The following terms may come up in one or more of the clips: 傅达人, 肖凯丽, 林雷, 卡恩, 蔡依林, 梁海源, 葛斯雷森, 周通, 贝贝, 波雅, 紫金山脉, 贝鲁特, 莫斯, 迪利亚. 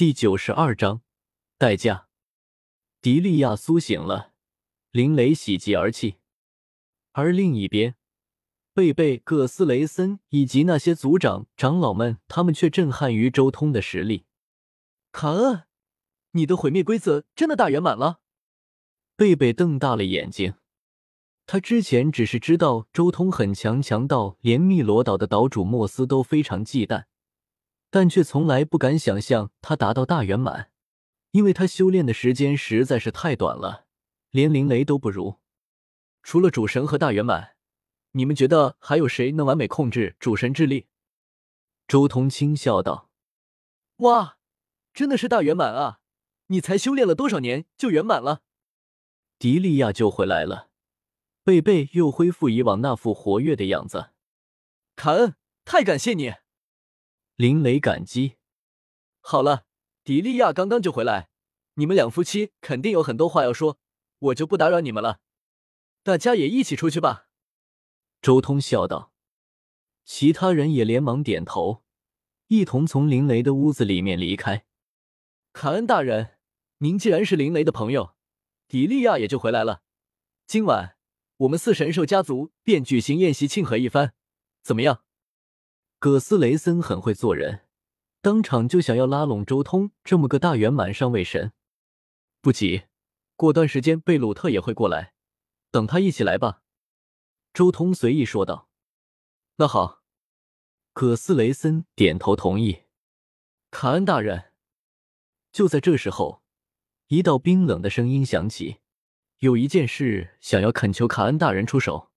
第92章代价。迪利亚苏醒了，林雷喜极而泣。而另一边，贝贝、葛斯雷森以及那些族长、长老们，他们却震撼于周通的实力。卡恩，你的毁灭规则真的大圆满了？贝贝瞪大了眼睛。他之前只是知道周通很强，强到连汨罗岛的岛主莫斯都非常忌惮。但却从来不敢想象他达到大圆满，因为他修炼的时间实在是太短了，连林雷都不如。除了主神和大圆满，你们觉得还有谁能完美控制主神之力？周通轻笑道。哇，真的是大圆满啊，你才修炼了多少年就圆满了？迪利亚就回来了，贝贝又恢复以往那副活跃的样子。卡恩，太感谢你。林雷感激。好了，迪利亚刚刚就回来，你们两夫妻肯定有很多话要说，我就不打扰你们了。大家也一起出去吧。周通笑道。其他人也连忙点头，一同从林雷的屋子里面离开。卡恩大人，您既然是林雷的朋友，迪利亚也就回来了。今晚，我们四神兽家族便举行宴席庆贺一番，怎么样？葛斯雷森很会做人，当场就想要拉拢周通这么个大圆满上位神。不急，过段时间贝鲁特也会过来，等他一起来吧。周通随意说道。那好。葛斯雷森点头同意。卡恩大人。就在这时候，一道冰冷的声音响起，有一件事想要恳求卡恩大人出手。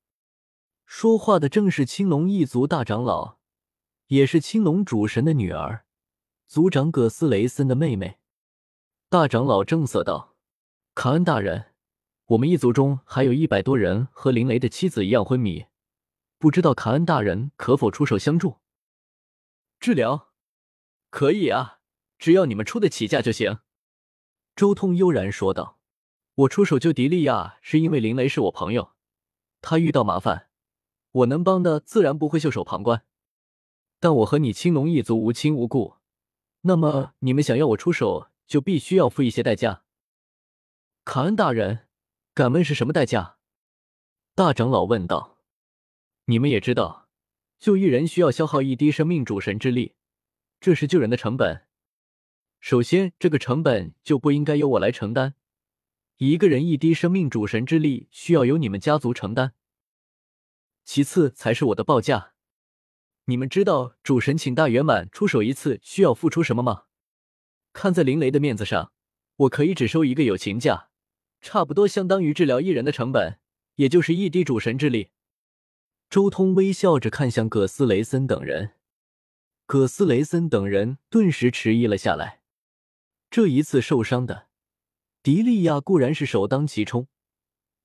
说话的正是青龙一族大长老，也是青龙主神的女儿，族长葛斯雷森的妹妹。大长老正色道：卡恩大人，我们一族中还有100多人和林雷的妻子一样昏迷，不知道卡恩大人可否出手相助？治疗？可以啊，只要你们出得起价就行。周通悠然说道。我出手救迪利亚是因为林雷是我朋友，他遇到麻烦，我能帮的自然不会袖手旁观。但我和你青龙一族无亲无故，那么你们想要我出手，就必须要付一些代价。卡恩大人，敢问是什么代价？大长老问道。你们也知道，救一人需要消耗1滴生命主神之力，这是救人的成本。首先，这个成本就不应该由我来承担，一个人1滴生命主神之力需要由你们家族承担。其次才是我的报价。你们知道主神请大圆满出手一次需要付出什么吗？看在林雷的面子上，我可以只收一个友情价，差不多相当于治疗一人的成本，也就是1滴主神之力。周通微笑着看向葛斯雷森等人。葛斯雷森等人顿时迟疑了下来。这一次受伤的迪利亚固然是首当其冲，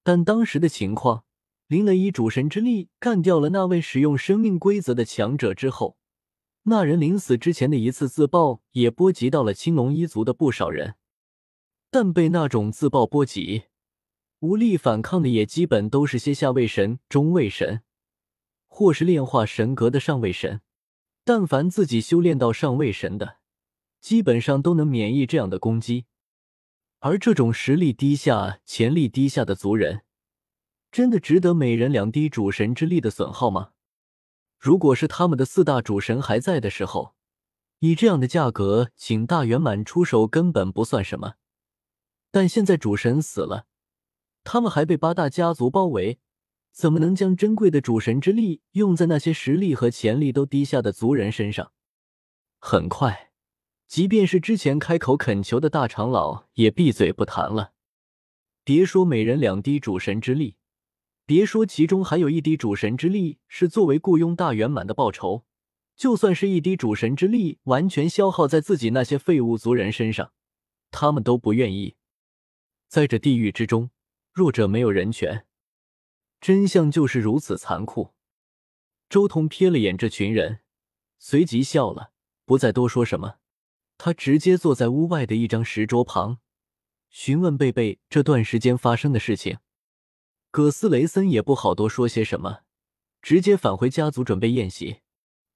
但当时的情况，林雷以主神之力干掉了那位使用生命规则的强者之后，那人临死之前的一次自爆也波及到了青龙一族的不少人，但被那种自爆波及无力反抗的也基本都是些下位神、中位神或是炼化神格的上位神，但凡自己修炼到上位神的，基本上都能免疫这样的攻击。而这种实力低下、潜力低下的族人，真的值得每人2滴主神之力的损耗吗？如果是他们的4大主神还在的时候，以这样的价格请大圆满出手根本不算什么。但现在主神死了，他们还被8大家族包围，怎么能将珍贵的主神之力用在那些实力和潜力都低下的族人身上？很快，即便是之前开口恳求的大长老也闭嘴不谈了。别说每人2滴主神之力，别说其中还有1滴主神之力是作为雇佣大圆满的报酬，就算是1滴主神之力完全消耗在自己那些废物族人身上，他们都不愿意。在这地狱之中，弱者没有人权，真相就是如此残酷。周通瞥了眼这群人，随即笑了，不再多说什么。他直接坐在屋外的一张石桌旁，询问贝贝这段时间发生的事情。葛斯雷森也不好多说些什么，直接返回家族准备宴席。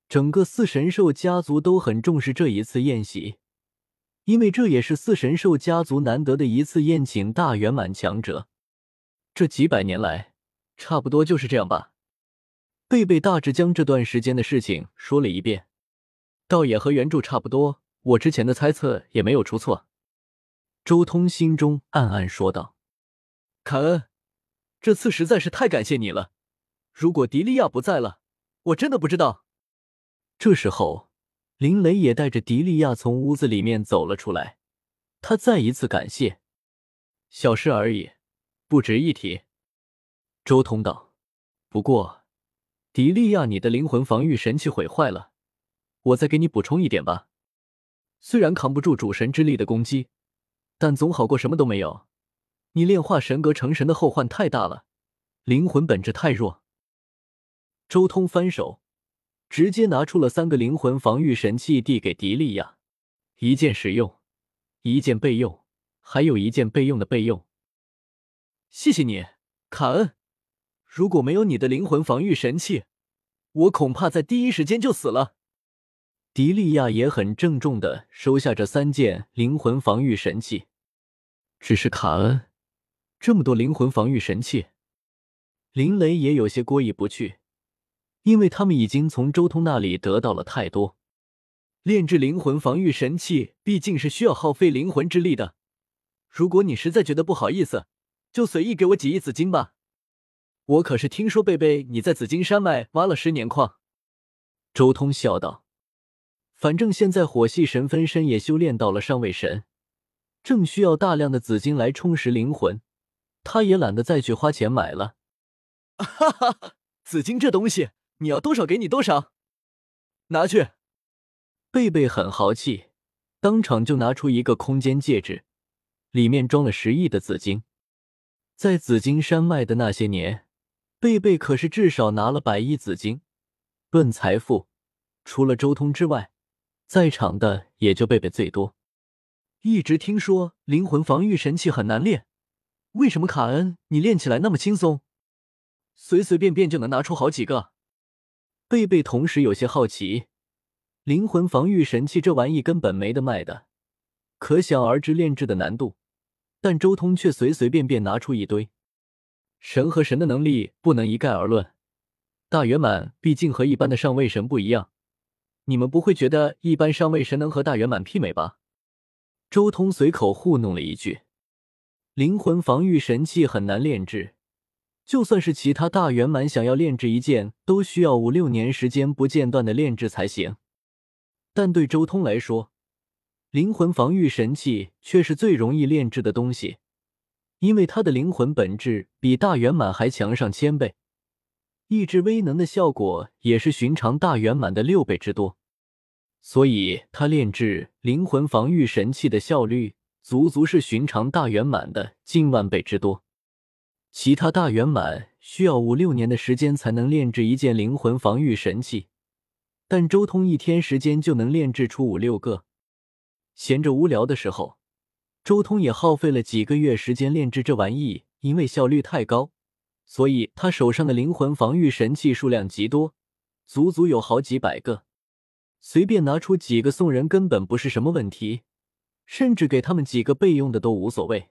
整个4神兽家族都很重视这一次宴席，因为这也是四神兽家族难得的一次宴请大圆满强者。这几百年来，差不多就是这样吧。贝贝大致将这段时间的事情说了一遍，倒也和原著差不多，我之前的猜测也没有出错。周通心中暗暗说道：“凯恩，这次实在是太感谢你了。如果迪利亚不在了，我真的不知道。”这时候，林雷也带着迪利亚从屋子里面走了出来，他再一次感谢。小事而已，不值一提。周通道：“不过，迪利亚，你的灵魂防御神器毁坏了，我再给你补充一点吧。虽然扛不住主神之力的攻击，但总好过什么都没有。你炼化神格成神的后患太大了，灵魂本质太弱。”周通翻手，直接拿出了3个灵魂防御神器递给迪利亚，一件实用，一件备用，还有一件备用的备用。谢谢你，卡恩。如果没有你的灵魂防御神器，我恐怕在第一时间就死了。迪利亚也很郑重地收下这3件灵魂防御神器。只是卡恩，这么多灵魂防御神器，林雷也有些过意不去。因为他们已经从周通那里得到了太多，炼制灵魂防御神器毕竟是需要耗费灵魂之力的。如果你实在觉得不好意思，就随意给我几亿紫金吧。我可是听说贝贝你在紫金山脉挖了10年矿。周通笑道，反正现在火系神分身也修炼到了上位神，正需要大量的紫金来充实灵魂，他也懒得再去花钱买了。哈哈，紫金这东西，你要多少给你多少，拿去。贝贝很豪气，当场就拿出一个空间戒指，里面装了10亿的紫金。在紫金山脉的那些年，贝贝可是至少拿了100亿紫金。论财富，除了周通之外，在场的也就贝贝最多。一直听说灵魂防御神器很难练，为什么卡恩你练起来那么轻松，随随便便就能拿出好几个？贝贝同时有些好奇，灵魂防御神器这玩意根本没得卖的，可想而知炼制的难度，但周通却随随便便拿出一堆。神和神的能力不能一概而论，大圆满毕竟和一般的上位神不一样，你们不会觉得一般上位神能和大圆满媲美吧？周通随口糊弄了一句。灵魂防御神器很难炼制，就算是其他大圆满想要炼制一件，都需要5-6年时间不间断的炼制才行。但对周通来说，灵魂防御神器却是最容易炼制的东西，因为他的灵魂本质比大圆满还强上1000倍，意志威能的效果也是寻常大圆满的6倍之多，所以他炼制灵魂防御神器的效率足足是寻常大圆满的近万倍之多。其他大圆满需要5-6年的时间才能炼制一件灵魂防御神器，但周通一天时间就能炼制出5-6个。闲着无聊的时候，周通也耗费了几个月时间炼制这玩意，因为效率太高，所以他手上的灵魂防御神器数量极多，足足有好几百个。随便拿出几个送人根本不是什么问题，甚至给他们几个备用的都无所谓。